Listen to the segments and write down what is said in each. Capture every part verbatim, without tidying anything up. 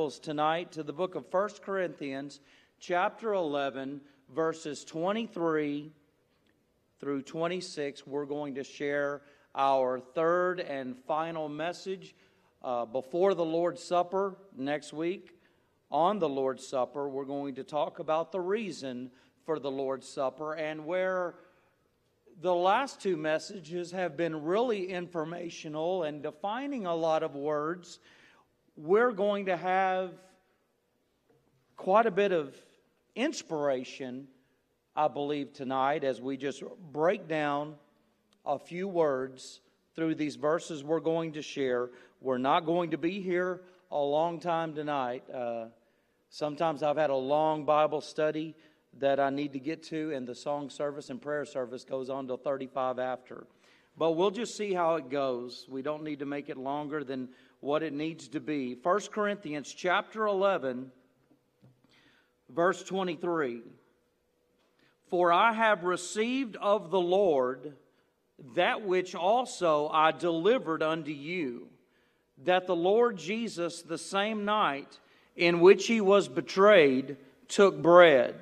Bibles tonight to the book of First Corinthians, chapter eleven, verses twenty-three through twenty-six. We're going to share our third and final message uh, before the Lord's Supper next week. On the Lord's Supper, we're going to talk about the reason for the Lord's Supper, and where the last two messages have been really informational and defining a lot of words, we're going to have quite a bit of inspiration, I believe, tonight as we just break down a few words through these verses we're going to share. We're not going to be here a long time tonight. Uh, sometimes I've had a long Bible study that I need to get to, and the song service and prayer service goes on till thirty-five after. But we'll just see how it goes. We don't need to make it longer than what it needs to be. First Corinthians chapter eleven, verse twenty-three. For I have received of the Lord that which also I delivered unto you, that the Lord Jesus the same night in which he was betrayed took bread.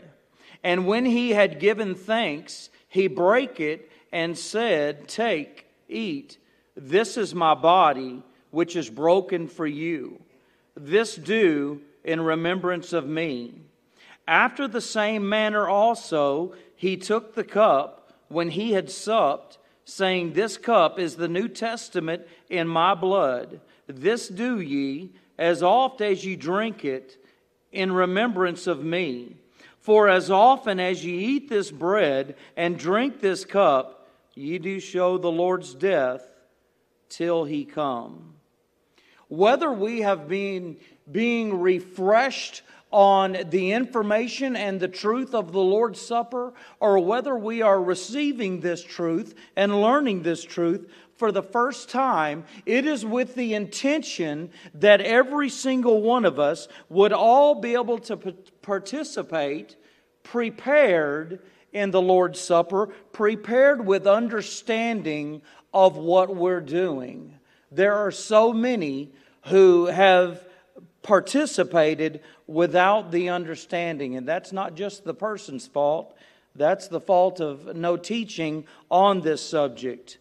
And when he had given thanks, he brake it and said, Take, eat, this is my body, which is broken for you. This do in remembrance of me. After the same manner also he took the cup when he had supped, saying, This cup is the New Testament in my blood. This do ye, as oft as ye drink it, in remembrance of me. For as often as ye eat this bread and drink this cup, ye do show the Lord's death till he come. Whether we have been being refreshed on the information and the truth of the Lord's Supper, or whether we are receiving this truth and learning this truth for the first time, it is with the intention that every single one of us would all be able to participate prepared in the Lord's Supper, prepared with understanding of what we're doing. There are so many who have participated without the understanding, and that's not just the person's fault. That's the fault of no teaching on this subject.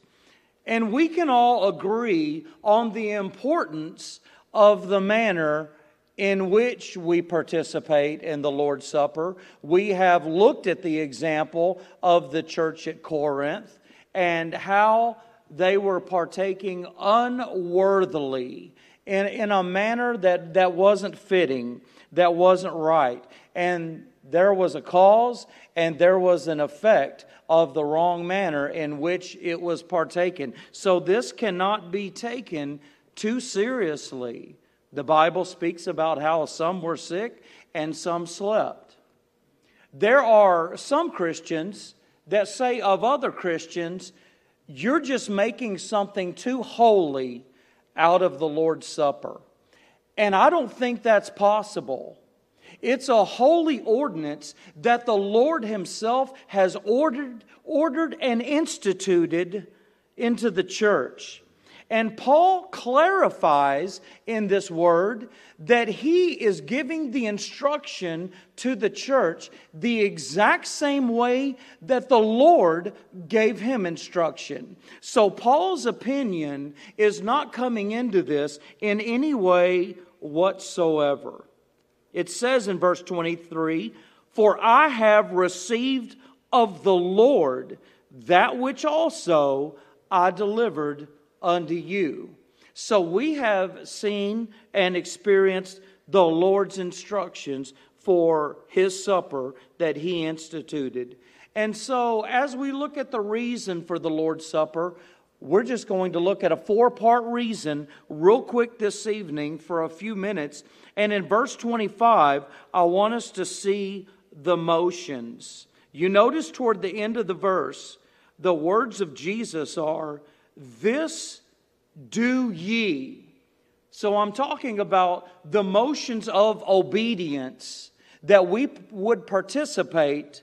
And we can all agree on the importance of the manner in which we participate in the Lord's Supper. We have looked at the example of the church at Corinth and how they were partaking unworthily in, in a manner that, that wasn't fitting, that wasn't right. And there was a cause and there was an effect of the wrong manner in which it was partaken. So this cannot be taken too seriously. The Bible speaks about how some were sick and some slept. There are some Christians that say of other Christians, you're just making something too holy out of the Lord's Supper. And I don't think that's possible. It's a holy ordinance that the Lord Himself has ordered, ordered and instituted into the church. And Paul clarifies in this word that he is giving the instruction to the church the exact same way that the Lord gave him instruction. So Paul's opinion is not coming into this in any way whatsoever. It says in verse twenty-three, For I have received of the Lord that which also I delivered unto you. So we have seen and experienced the Lord's instructions for His supper that He instituted. And so as we look at the reason for the Lord's Supper, we're just going to look at a four-part reason real quick this evening for a few minutes. And in verse twenty-five, I want us to see the motions. You notice toward the end of the verse, the words of Jesus are, This do ye. So I'm talking about the motions of obedience that we would participate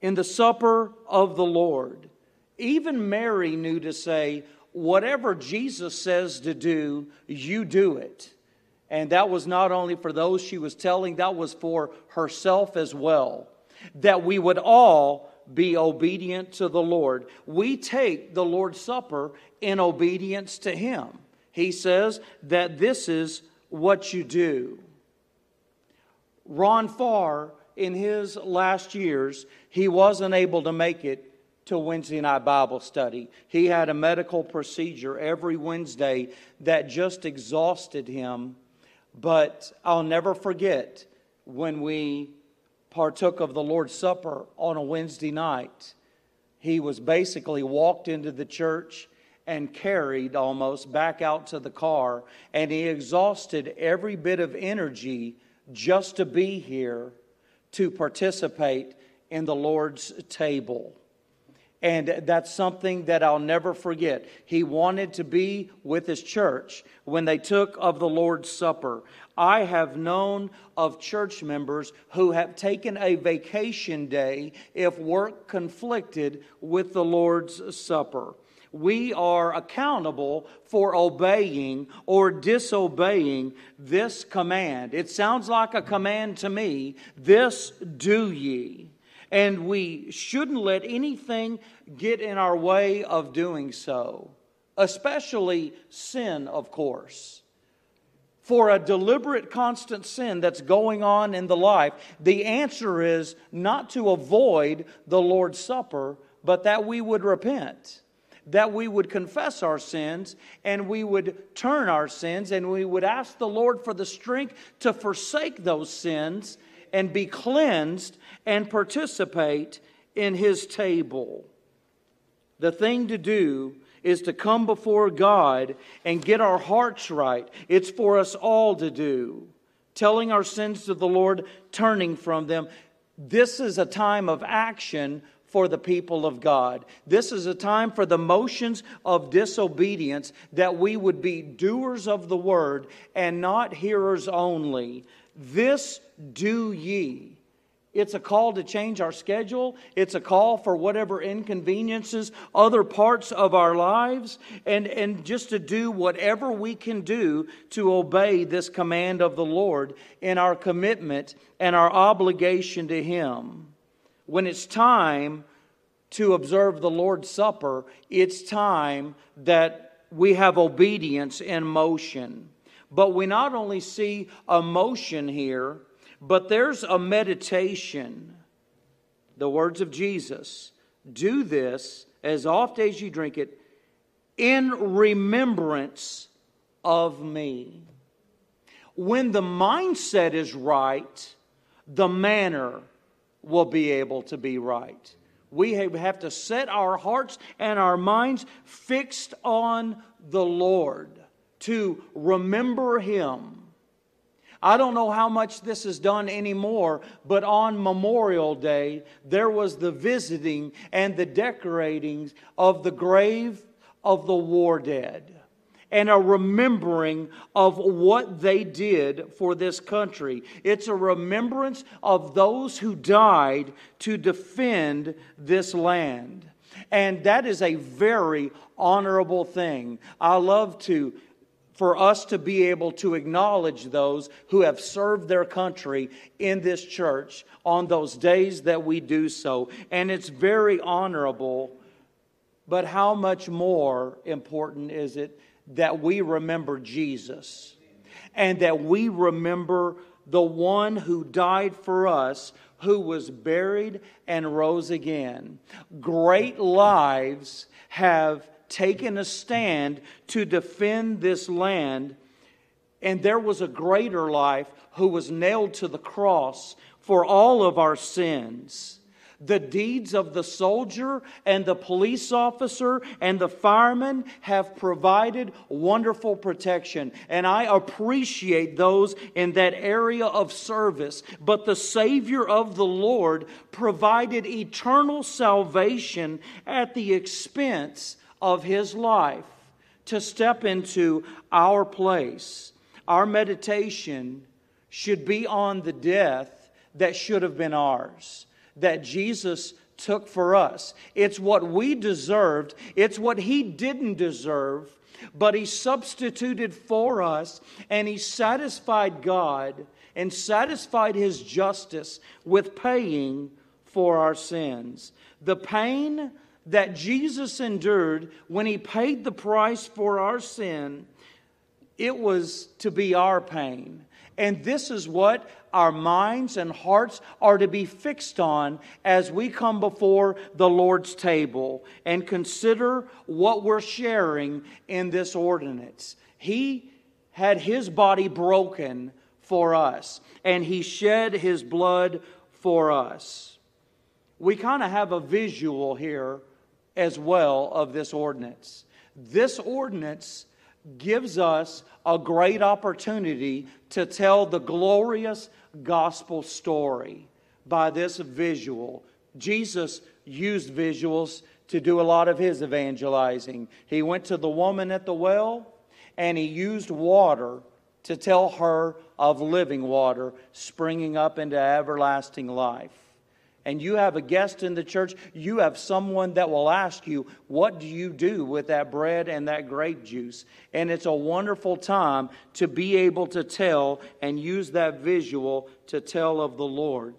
in the supper of the Lord. Even Mary knew to say, whatever Jesus says to do, you do it. And that was not only for those she was telling, that was for herself as well. That we would all be obedient to the Lord. We take the Lord's Supper in obedience to Him. He says that this is what you do. Ron Farr, in his last years, he wasn't able to make it to Wednesday night Bible study. He had a medical procedure every Wednesday that just exhausted him. But I'll never forget when we partook of the Lord's Supper on a Wednesday night. He was basically walked into the church and carried almost back out to the car. And he exhausted every bit of energy just to be here to participate in the Lord's table. And that's something that I'll never forget. He wanted to be with his church when they took of the Lord's Supper. I have known of church members who have taken a vacation day if work conflicted with the Lord's Supper. We are accountable for obeying or disobeying this command. It sounds like a command to me, this do ye. And we shouldn't let anything get in our way of doing so, especially sin, of course. For a deliberate, constant sin that's going on in the life, the answer is not to avoid the Lord's Supper, but that we would repent, that we would confess our sins, and we would turn our sins, and we would ask the Lord for the strength to forsake those sins and be cleansed and participate in His table. The thing to do is to come before God and get our hearts right. It's for us all to do. Telling our sins to the Lord, turning from them. This is a time of action for the people of God. This is a time for the motions of disobedience, that we would be doers of the word and not hearers only. This do ye. It's a call to change our schedule. It's a call for whatever inconveniences, other parts of our lives, and, and just to do whatever we can do to obey this command of the Lord in our commitment and our obligation to Him. When it's time to observe the Lord's Supper, it's time that we have obedience in motion. But we not only see a motion here, but there's a meditation. The words of Jesus, do this as oft as you drink it in remembrance of me. When the mindset is right, the manner will be able to be right. We have to set our hearts and our minds fixed on the Lord, to remember Him. I don't know how much this is done anymore, but on Memorial Day, there was the visiting and the decorating of the grave of the war dead, and a remembering of what they did for this country. It's a remembrance of those who died to defend this land. And that is a very honorable thing. I love to for us to be able to acknowledge those who have served their country in this church on those days that we do so. And it's very honorable, but how much more important is it that we remember Jesus, and that we remember the one who died for us, who was buried and rose again. Great lives have taken a stand to defend this land, and there was a greater life who was nailed to the cross for all of our sins. The deeds of the soldier and the police officer and the fireman have provided wonderful protection. And I appreciate those in that area of service. But the Savior of the Lord provided eternal salvation at the expense of His life to step into our place. Our meditation should be on the death that should have been ours, that Jesus took for us. It's what we deserved. It's what He didn't deserve. But he substituted for us, and he satisfied God and satisfied his justice with paying for our sins. The pain that Jesus endured when he paid the price for our sin, it was to be our pain. And this is what our minds and hearts are to be fixed on as we come before the Lord's table and consider what we're sharing in this ordinance. He had his body broken for us, and he shed his blood for us. We kind of have a visual here as well of this ordinance. This ordinance gives us a great opportunity to tell the glorious gospel story by this visual. Jesus used visuals to do a lot of his evangelizing. He went to the woman at the well, and he used water to tell her of living water springing up into everlasting life. And you have a guest in the church, you have someone that will ask you, what do you do with that bread and that grape juice? And it's a wonderful time to be able to tell and use that visual to tell of the Lord.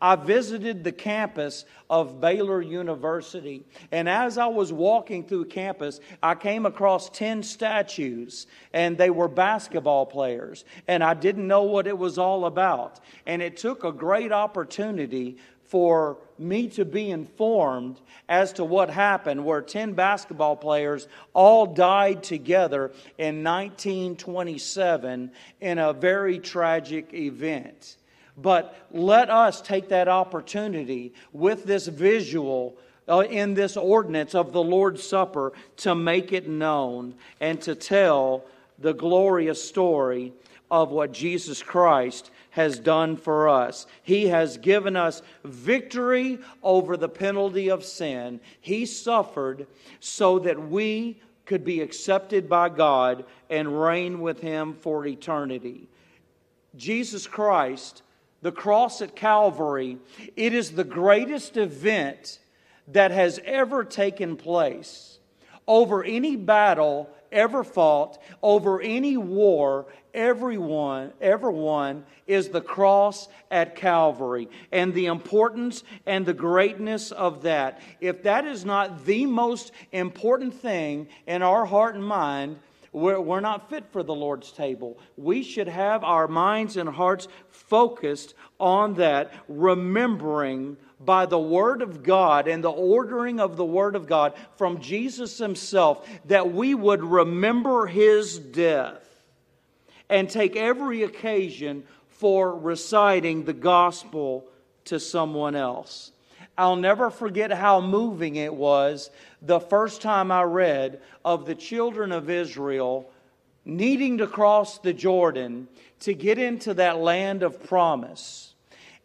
I visited the campus of Baylor University, and as I was walking through campus, I came across ten statues, and they were basketball players, and I didn't know what it was all about. And it took a great opportunity for me to be informed as to what happened, where ten basketball players all died together in nineteen twenty-seven in a very tragic event. But let us take that opportunity with this visual in this ordinance of the Lord's Supper to make it known and to tell the glorious story of what Jesus Christ has done for us. He has given us victory over the penalty of sin. He suffered so that we could be accepted by God and reign with him for eternity. Jesus Christ, the cross at Calvary, it is the greatest event that has ever taken place over any battle ever fought, over any war. Everyone, everyone is the cross at Calvary, and the importance and the greatness of that. If that is not the most important thing in our heart and mind, we're, we're not fit for the Lord's table. We should have our minds and hearts focused on that, remembering by the Word of God and the ordering of the Word of God from Jesus himself, that we would remember his death and take every occasion for reciting the gospel to someone else. I'll never forget how moving it was the first time I read of the children of Israel needing to cross the Jordan to get into that land of promise.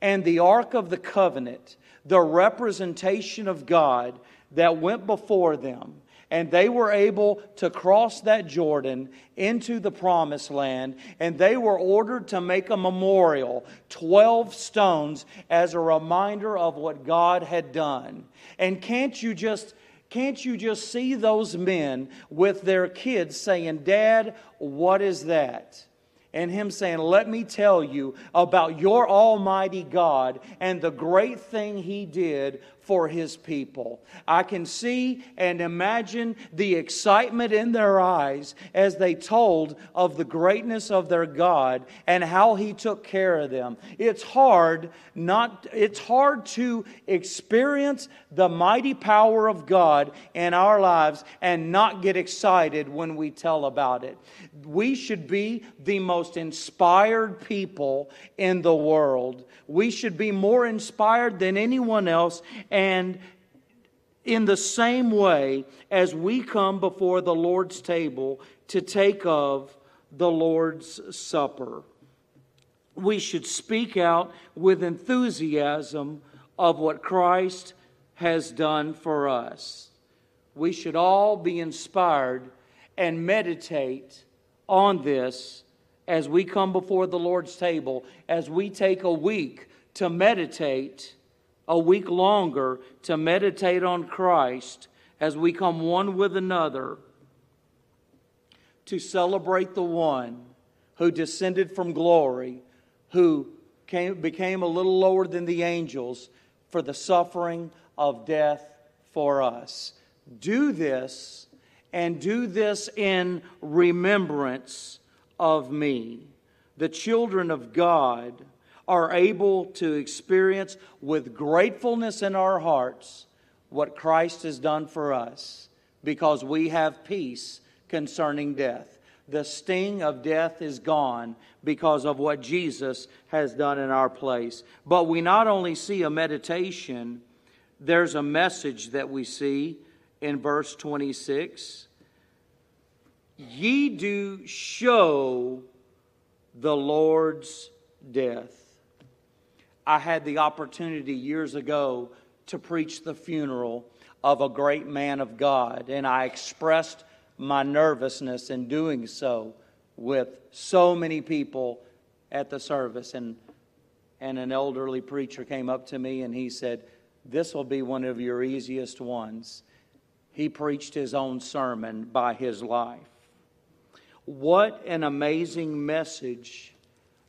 And the Ark of the Covenant, the representation of God that went before them, and they were able to cross that Jordan into the promised land, and they were ordered to make a memorial, twelve stones, as a reminder of what God had done. And can't you just can't you just see those men with their kids saying, "Dad, what is that?" And him saying, "Let me tell you about your almighty God and the great thing he did for his people." I can see and imagine the excitement in their eyes as they told of the greatness of their God and how he took care of them. It's hard not, it's hard to experience the mighty power of God in our lives and not get excited when we tell about it. We should be the most inspired people in the world. We should be more inspired than anyone else, and in the same way as we come before the Lord's table to take of the Lord's Supper, we should speak out with enthusiasm of what Christ has done for us. We should all be inspired and meditate on this as we come before the Lord's table, as we take a week to meditate, a week longer to meditate on Christ, as we come one with another to celebrate the one who descended from glory, who came, became a little lower than the angels for the suffering of death for us. Do this, and do this in remembrance of me. The children of God are able to experience with gratefulness in our hearts what Christ has done for us, because we have peace concerning death. The sting of death is gone because of what Jesus has done in our place. But we not only see a meditation, there's a message that we see in verse twenty-six. Ye do show the Lord's death. I had the opportunity years ago to preach the funeral of a great man of God, and I expressed my nervousness in doing so with so many people at the service. And, and an elderly preacher came up to me and he said, "This will be one of your easiest ones." He preached his own sermon by his life. What an amazing message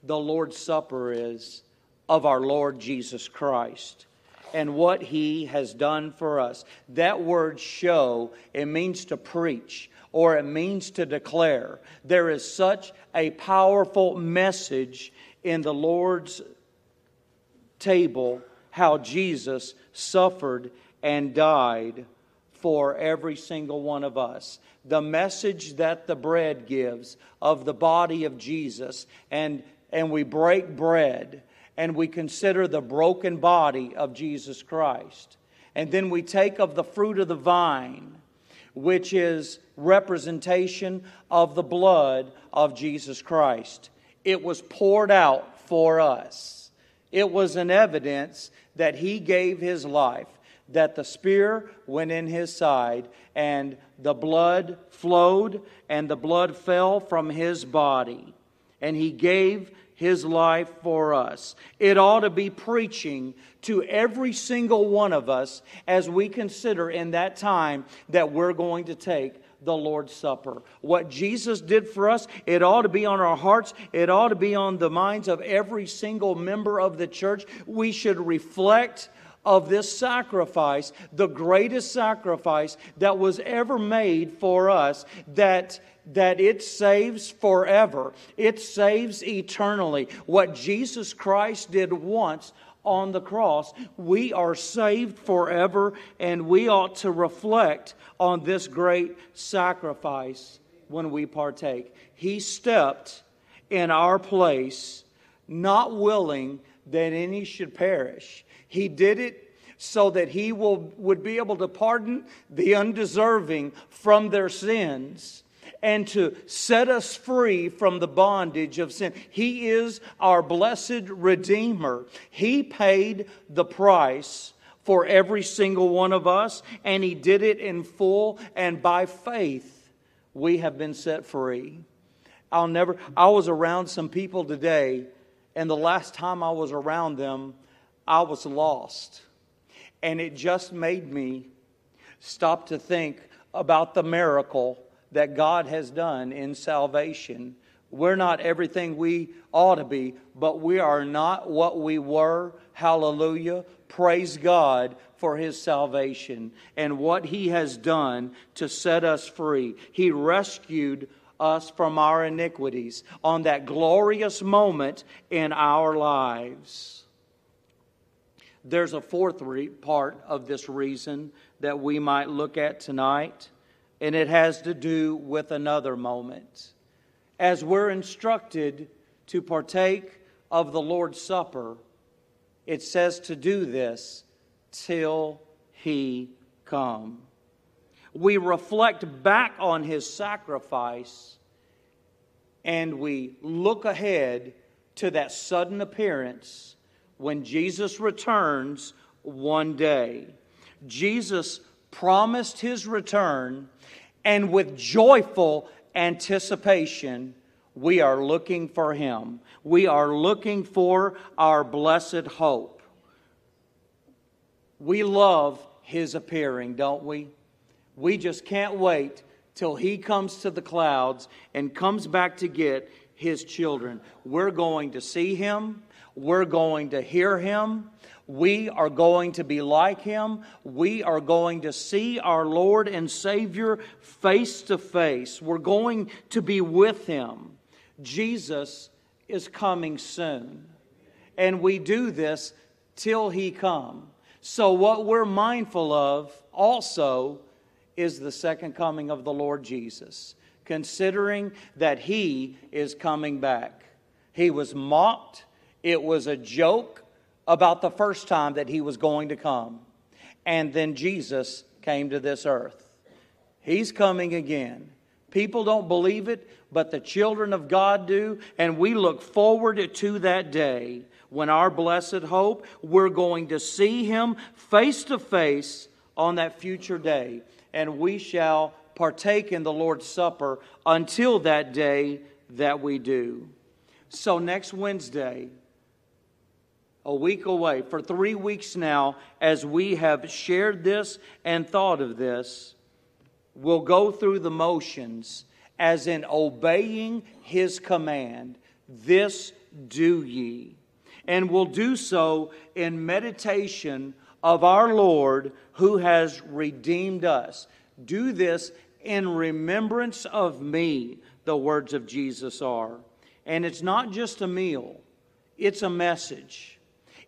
the Lord's Supper is of our Lord Jesus Christ and what He has done for us. That word show, it means to preach, or it means to declare. There is such a powerful message in the Lord's table, how Jesus suffered and died for every single one of us. The message that the bread gives of the body of Jesus, and and we break bread, and we consider the broken body of Jesus Christ. And then we take of the fruit of the vine, which is representation of the blood of Jesus Christ. It was poured out for us. It was an evidence that He gave His life, that the spear went in His side, and the blood flowed, and the blood fell from His body. And He gave His life for us. It ought to be preaching to every single one of us as we consider in that time that we're going to take the Lord's Supper. What Jesus did for us, it ought to be on our hearts. It ought to be on the minds of every single member of the church. We should reflect of this sacrifice, the greatest sacrifice that was ever made for us, that that it saves forever. It saves eternally. What Jesus Christ did once on the cross, we are saved forever, and we ought to reflect on this great sacrifice when we partake. He stepped in our place, not willing that any should perish. He did it so that He will, would be able to pardon the undeserving from their sins, and to set us free from the bondage of sin. He is our blessed Redeemer. He paid the price for every single one of us, and He did it in full, and by faith we have been set free. I'll never, I was around some people today, and the last time I was around them, I was lost. And it just made me stop to think about the miracle that God has done in salvation. We're not everything we ought to be, but we are not what we were. Hallelujah. Praise God for His salvation and what He has done to set us free. He rescued us from our iniquities on that glorious moment in our lives. There's a fourth re- part of this reason that we might look at tonight, and it has to do with another moment. As we're instructed to partake of the Lord's Supper, it says to do this till He come. We reflect back on His sacrifice, and we look ahead to that sudden appearance when Jesus returns one day. Jesus promised His return, and with joyful anticipation, we are looking for Him. We are looking for our blessed hope. We love His appearing, don't we? We just can't wait till he comes to the clouds and comes back to get his children. We're going to see him. We're going to hear him. We are going to be like him. We are going to see our Lord and Savior face to face. We're going to be with him. Jesus is coming soon. And we do this till he come. So what we're mindful of also is the second coming of the Lord Jesus, considering that he is coming back. He was mocked. It was a joke about the first time that he was going to come. And then Jesus came to this earth. He's coming again. People don't believe it, but the children of God do. And we look forward to that day when our blessed hope, we're going to see him face to face on that future day. And we shall partake in the Lord's Supper until that day that we do. So next Wednesday, a week away, for three weeks now, as we have shared this and thought of this, we'll go through the motions as in obeying his command, this do ye. And we'll do so in meditation of our Lord who has redeemed us. Do this in remembrance of me, the words of Jesus are. And it's not just a meal, it's a message.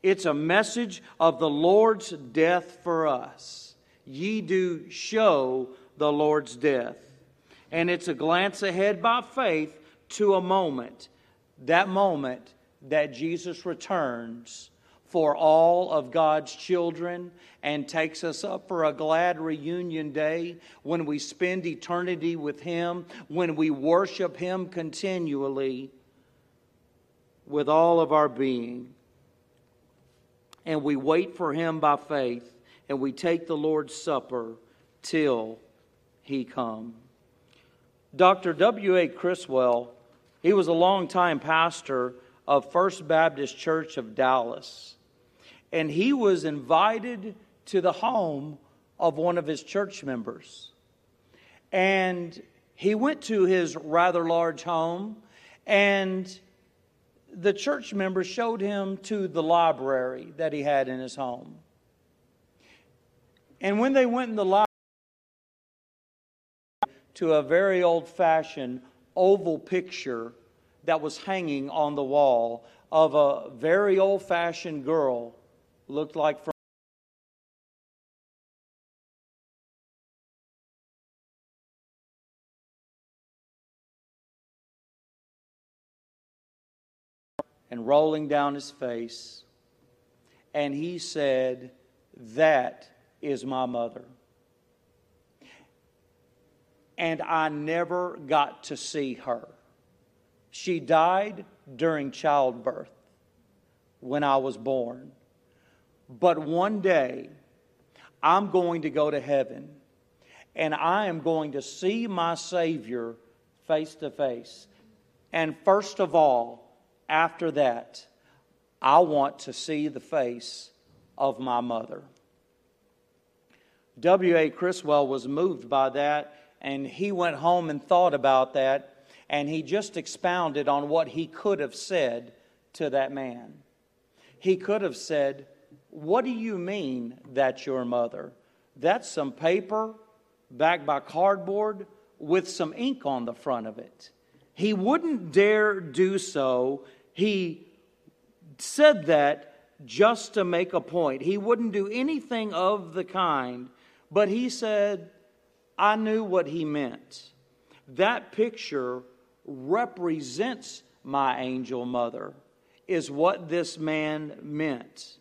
It's a message of the Lord's death for us. Ye do show the Lord's death. And it's a glance ahead by faith to a moment, that moment that Jesus returns for all of God's children and takes us up for a glad reunion day when we spend eternity with him, when we worship him continually with all of our being. And we wait for him by faith, and we take the Lord's Supper till he come. Doctor W A Criswell, he was a longtime pastor of First Baptist Church of Dallas. And he was invited to the home of one of his church members. And he went to his rather large home, and the church member showed him to the library that he had in his home. And when they went in the library, to a very old-fashioned oval picture that was hanging on the wall of a very old-fashioned girl, looked like from and rolling down his face. And he said, "That is my mother." And I never got to see her. She died during childbirth when I was born. But one day, I'm going to go to heaven, and I am going to see my Savior face to face. And first of all, after that, I want to see the face of my mother. W A Criswell was moved by that, and he went home and thought about that, and he just expounded on what he could have said to that man. He could have said, "What do you mean that's your mother? That's some paper backed by cardboard with some ink on the front of it." He wouldn't dare do so. He said that just to make a point. He wouldn't do anything of the kind, but he said, I knew what he meant. That picture represents my angel mother, is what this man meant.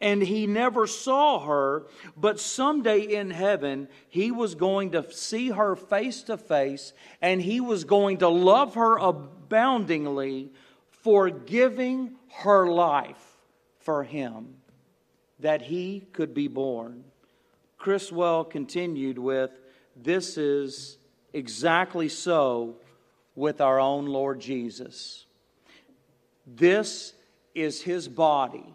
And he never saw her, but someday in heaven, he was going to see her face to face, and he was going to love her aboundingly for giving her life for him, that he could be born. Criswell continued with, "This is exactly so with our own Lord Jesus." This is his body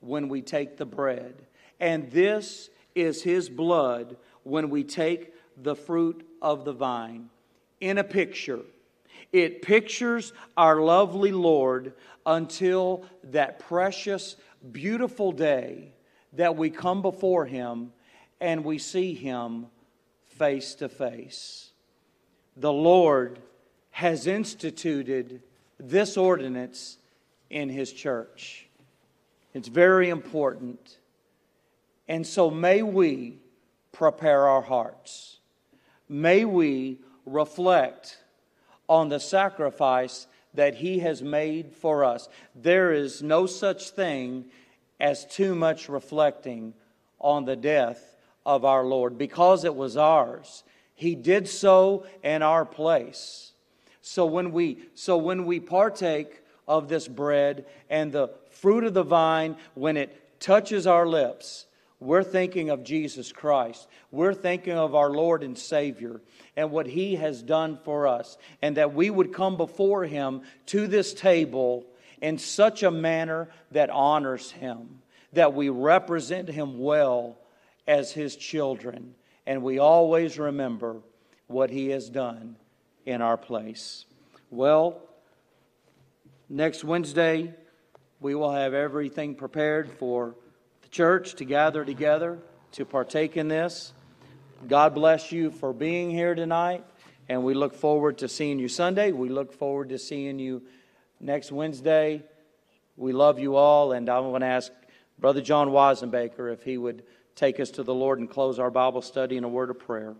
when we take the bread, and this is his blood when we take the fruit of the vine in a picture. It pictures our lovely Lord until that precious, beautiful day that we come before Him and we see Him face to face. The Lord has instituted this ordinance in His church. It's very important. And so may we prepare our hearts. May we reflect on the sacrifice that He has made for us. There is no such thing as too much reflecting on the death of our Lord. Because it was ours, He did so in our place. So when we, so when we partake of this bread and the fruit of the vine, when it touches our lips, we're thinking of Jesus Christ. We're thinking of our Lord and Savior and what He has done for us, and that we would come before Him to this table in such a manner that honors Him, that we represent Him well as His children, and we always remember what He has done in our place. Well, next Wednesday, we will have everything prepared for church to gather together to partake in this. God bless you for being here tonight, and we look forward to seeing you Sunday. We look forward to seeing you next Wednesday. We love you all, and I want to ask Brother John Weisenbaker if he would take us to the Lord and close our Bible study in a word of prayer.